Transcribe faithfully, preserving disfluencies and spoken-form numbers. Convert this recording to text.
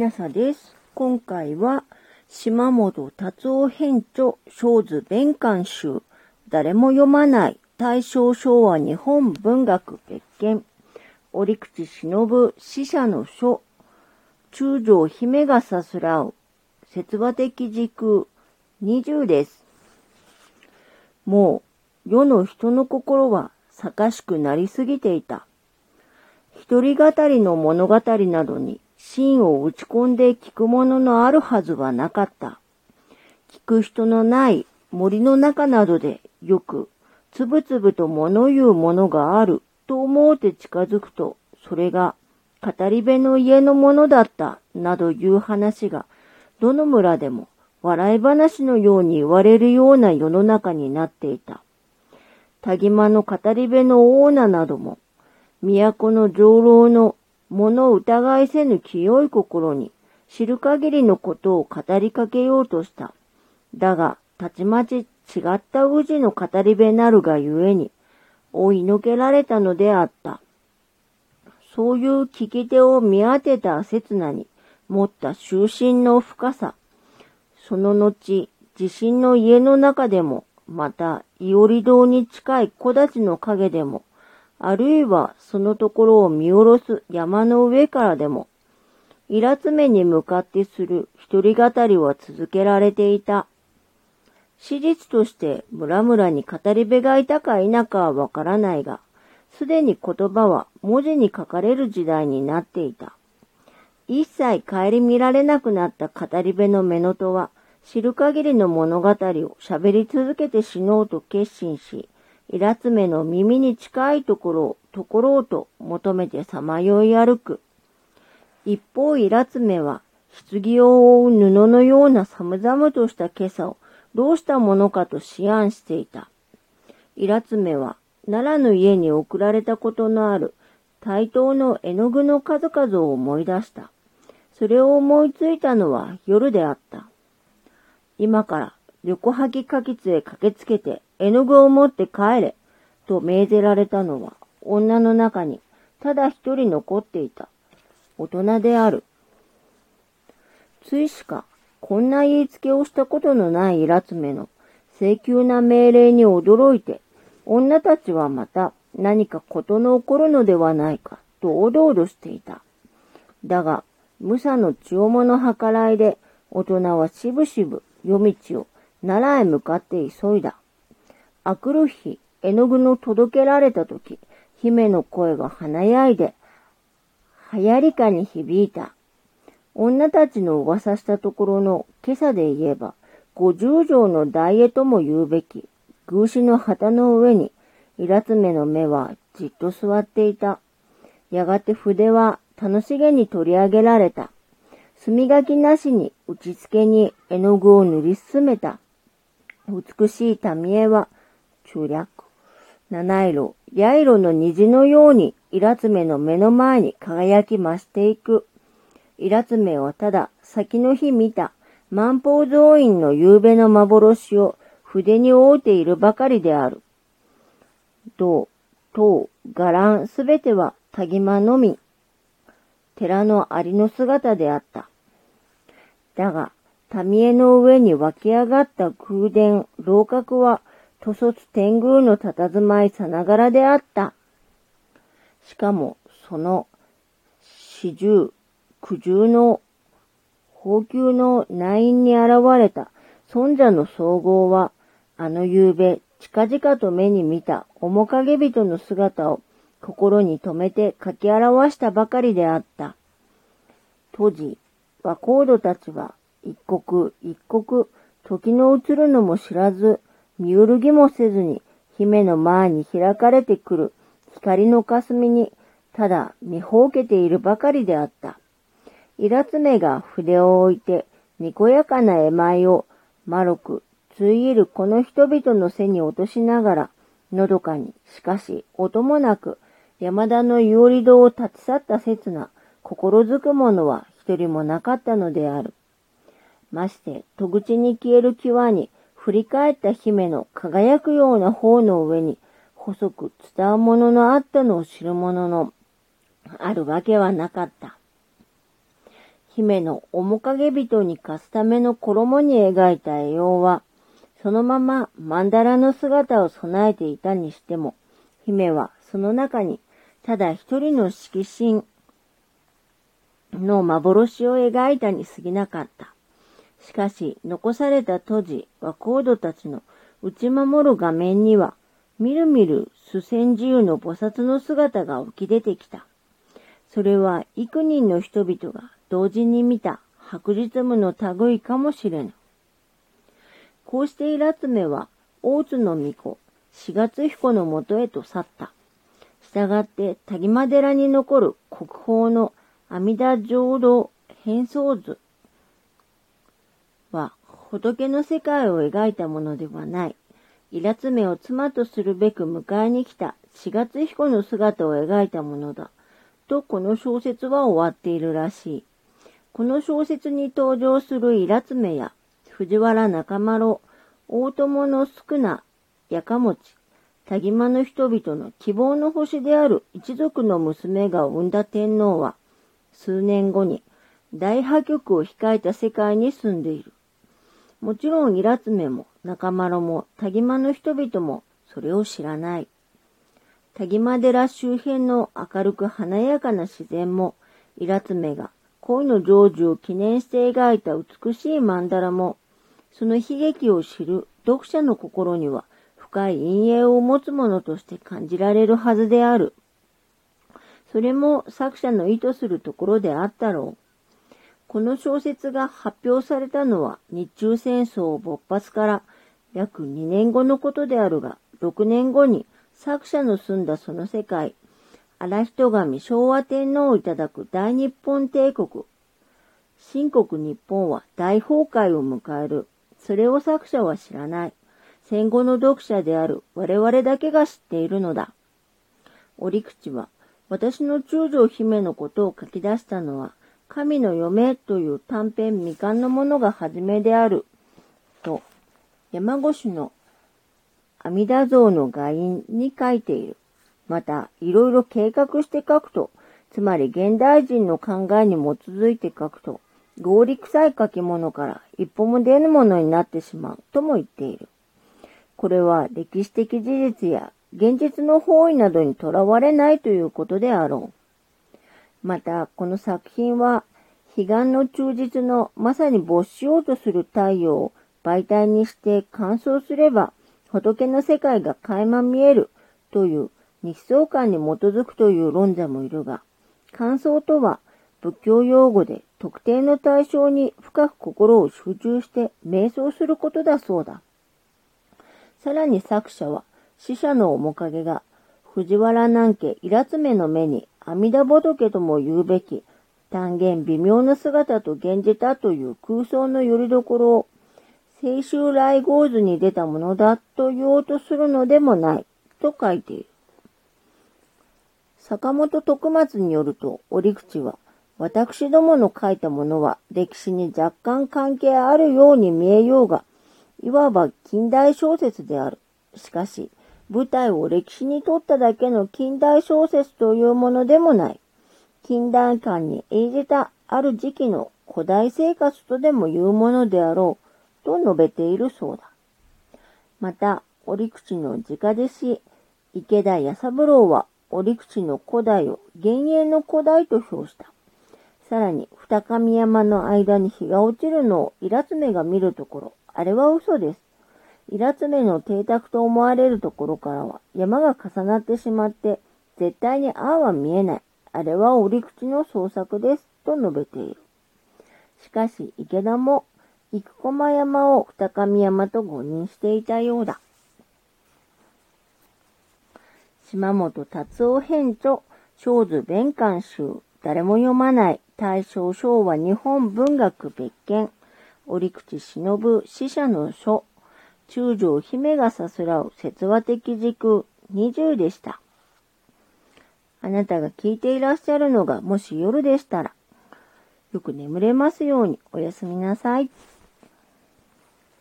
皆さんです。今回は島本達夫編著小図弁巻集誰も読まない大正昭和日本文学別件、折口忍死者の書、中将姫がさすらう説話的時空にじゅうです。もう世の人の心は盛しくなりすぎていた。一人語りの物語などに芯を打ち込んで聞くもののあるはずはなかった。聞く人のない森の中などでよくつぶつぶと物言うものがあると思うて近づくと、それが語り部の家のものだったなどいう話がどの村でも笑い話のように言われるような世の中になっていた。田島の語り部のオーナなども都の上老の物疑いせぬ清い心に知る限りのことを語りかけようとした。だが、たちまち違った氏の語り部なるがゆえに、追いのけられたのであった。そういう聞き手を見当てた刹那に持った終身の深さ。その後、地震の家の中でも、また、伊織堂に近い木立の陰でも、あるいはそのところを見下ろす山の上からでも、いらつめに向かってする一人語りは続けられていた。史実として村々に語り部がいたか否かはわからないが、すでに言葉は文字に書かれる時代になっていた。一切顧みられなくなった語り部の乳母は、知る限りの物語を喋り続けて死のうと決心し、いらつめの耳に近いところをところうと求めてさまよい歩く。一方いらつめは、棺を覆う布のような寒々とした今朝をどうしたものかと思案していた。いらつめは、奈良の家に送られたことのある大刀の絵の具の数々を思い出した。それを思いついたのは夜であった。今から横履きかきつへ駆けつけて、絵の具を持って帰れ、と命ぜられたのは、女の中に、ただ一人残っていた。大人である。ついしか、こんな言いつけをしたことのないイラツメの、請求な命令に驚いて、女たちはまた、何か事の起こるのではないか、とおどおどしていた。だが、武者の千代物計らいで、大人はしぶしぶ、夜道を、奈良へ向かって急いだ。あくる日、絵の具の届けられたとき、姫の声が華やいで、流行りかに響いた。女たちの噂したところの今朝で言えば、五十条の大絵とも言うべき、宮司の旗の上に、いらつめの目はじっと座っていた。やがて筆は楽しげに取り上げられた。墨書きなしに打ち付けに絵の具を塗り進めた。美しい民絵は、中略、七色、八色の虹のように、イラツメの目の前に輝き増していく。イラツメはただ、先の日見た、万宝増院の夕べの幻を筆に覆うているばかりである。銅、塔、伽藍すべては田島のみ、寺のありの姿であった。だが、民絵の上に湧き上がった宮殿、楼閣は、とそつ天宮の佇まいさながらであった。しかも、その、四十、九十の、宝宮の内院に現れた、尊者の総合は、あの夕べ、近々と目に見た面影人の姿を、心に留めて書き表したばかりであった。当時、若人たちは、一刻一刻、時の移るのも知らず、見うるぎもせずに、姫の前に開かれてくる光の霞に、ただ見ほうけているばかりであった。いらつめが筆を置いて、にこやかな絵舞を、丸く、ついいるこの人々の背に落としながら、のどかに、しかし、音もなく、山田の伊織堂を立ち去った刹那、心づく者は一人もなかったのである。まして、戸口に消える際に、振り返った姫の輝くような頬の上に、細く伝うもののあったのを知るものの、あるわけはなかった。姫の面影人に貸すための衣に描いた絵様は、そのまま曼荼羅の姿を備えていたにしても、姫はその中にただ一人の色神の幻を描いたに過ぎなかった。しかし残された杜氏、若人たちの打ち守る画面には、みるみる主戦自由の菩薩の姿が浮き出てきた。それは幾人の人々が同時に見た白日夢の類かもしれぬ。こうしてイツメは大津の巫女、四月彦のもとへと去った。したがって谷間寺に残る国宝の阿弥陀浄土変相図は仏の世界を描いたものではない。イツメを妻とするべく迎えに来た四月彦の姿を描いたものだ。とこの小説は終わっているらしい。この小説に登場するイツメや藤原中丸、大友の宿名、やかもち、田木間の人々の希望の星である一族の娘が生んだ天皇は、数年後に大破局を控えた世界に住んでいる。もちろんイツメも中丸も田木間の人々もそれを知らない。田木間寺周辺の明るく華やかな自然も、イツメが恋の成就を記念して描いた美しい曼荼羅も、その悲劇を知る読者の心には深い陰影を持つものとして感じられるはずである。それも作者の意図するところであったろう。この小説が発表されたのは日中戦争勃発から約にねんごのことであるが、ろくねんごに作者の住んだその世界、荒人神昭和天皇をいただく大日本帝国、新国日本は大崩壊を迎える。それを作者は知らない。戦後の読者である我々だけが知っているのだ。折口は、私の中将姫のことを書き出したのは、神の嫁という短編未完のものが初めである。と、山越の阿弥陀像の外因に書いている。また、いろいろ計画して書くと、つまり現代人の考えに基づいて書くと、合理臭い書き物から一歩も出ぬものになってしまうとも言っている。これは歴史的事実や現実の方位などにとらわれないということであろう。また、この作品は、彼岸の中日のまさに没しようとする太陽を媒体にして乾燥すれば、仏の世界が垣間見えるという日相観に基づくという論者もいるが、乾燥とは仏教用語で特定の対象に深く心を集中して瞑想することだそうだ。さらに作者は死者の面影が藤原南家イツメの目に阿弥陀仏とも言うべき単元微妙な姿と現じたという空想の拠り所を清舟来迎図に出たものだと言おうとするのでもないと書いている。坂本徳松によると、折口は、私どもの書いたものは歴史に若干関係あるように見えようが、いわば近代小説である。しかし、舞台を歴史にとっただけの近代小説というものでもない。近代間に映じたある時期の古代生活とでもいうものであろう、と述べているそうだ。また、折口の直弟子、池田弥三郎は、折口の古代を幻影の古代と評した。さらに、二神山の間に日が落ちるのをイツメが見るところ、あれは嘘です。イツメの邸宅と思われるところからは山が重なってしまって、絶対にああは見えない。あれは折口の創作です。と述べている。しかし、池田も、生駒山を二神山と誤認していたようだ。島本達夫編著、小図弁巻集、誰も読まない、大正昭和日本文学別件、折口忍死者の書、中将姫がさすらう説話的軸にじゅうでした。あなたが聞いていらっしゃるのがもし夜でしたら、よく眠れますようにおやすみなさい。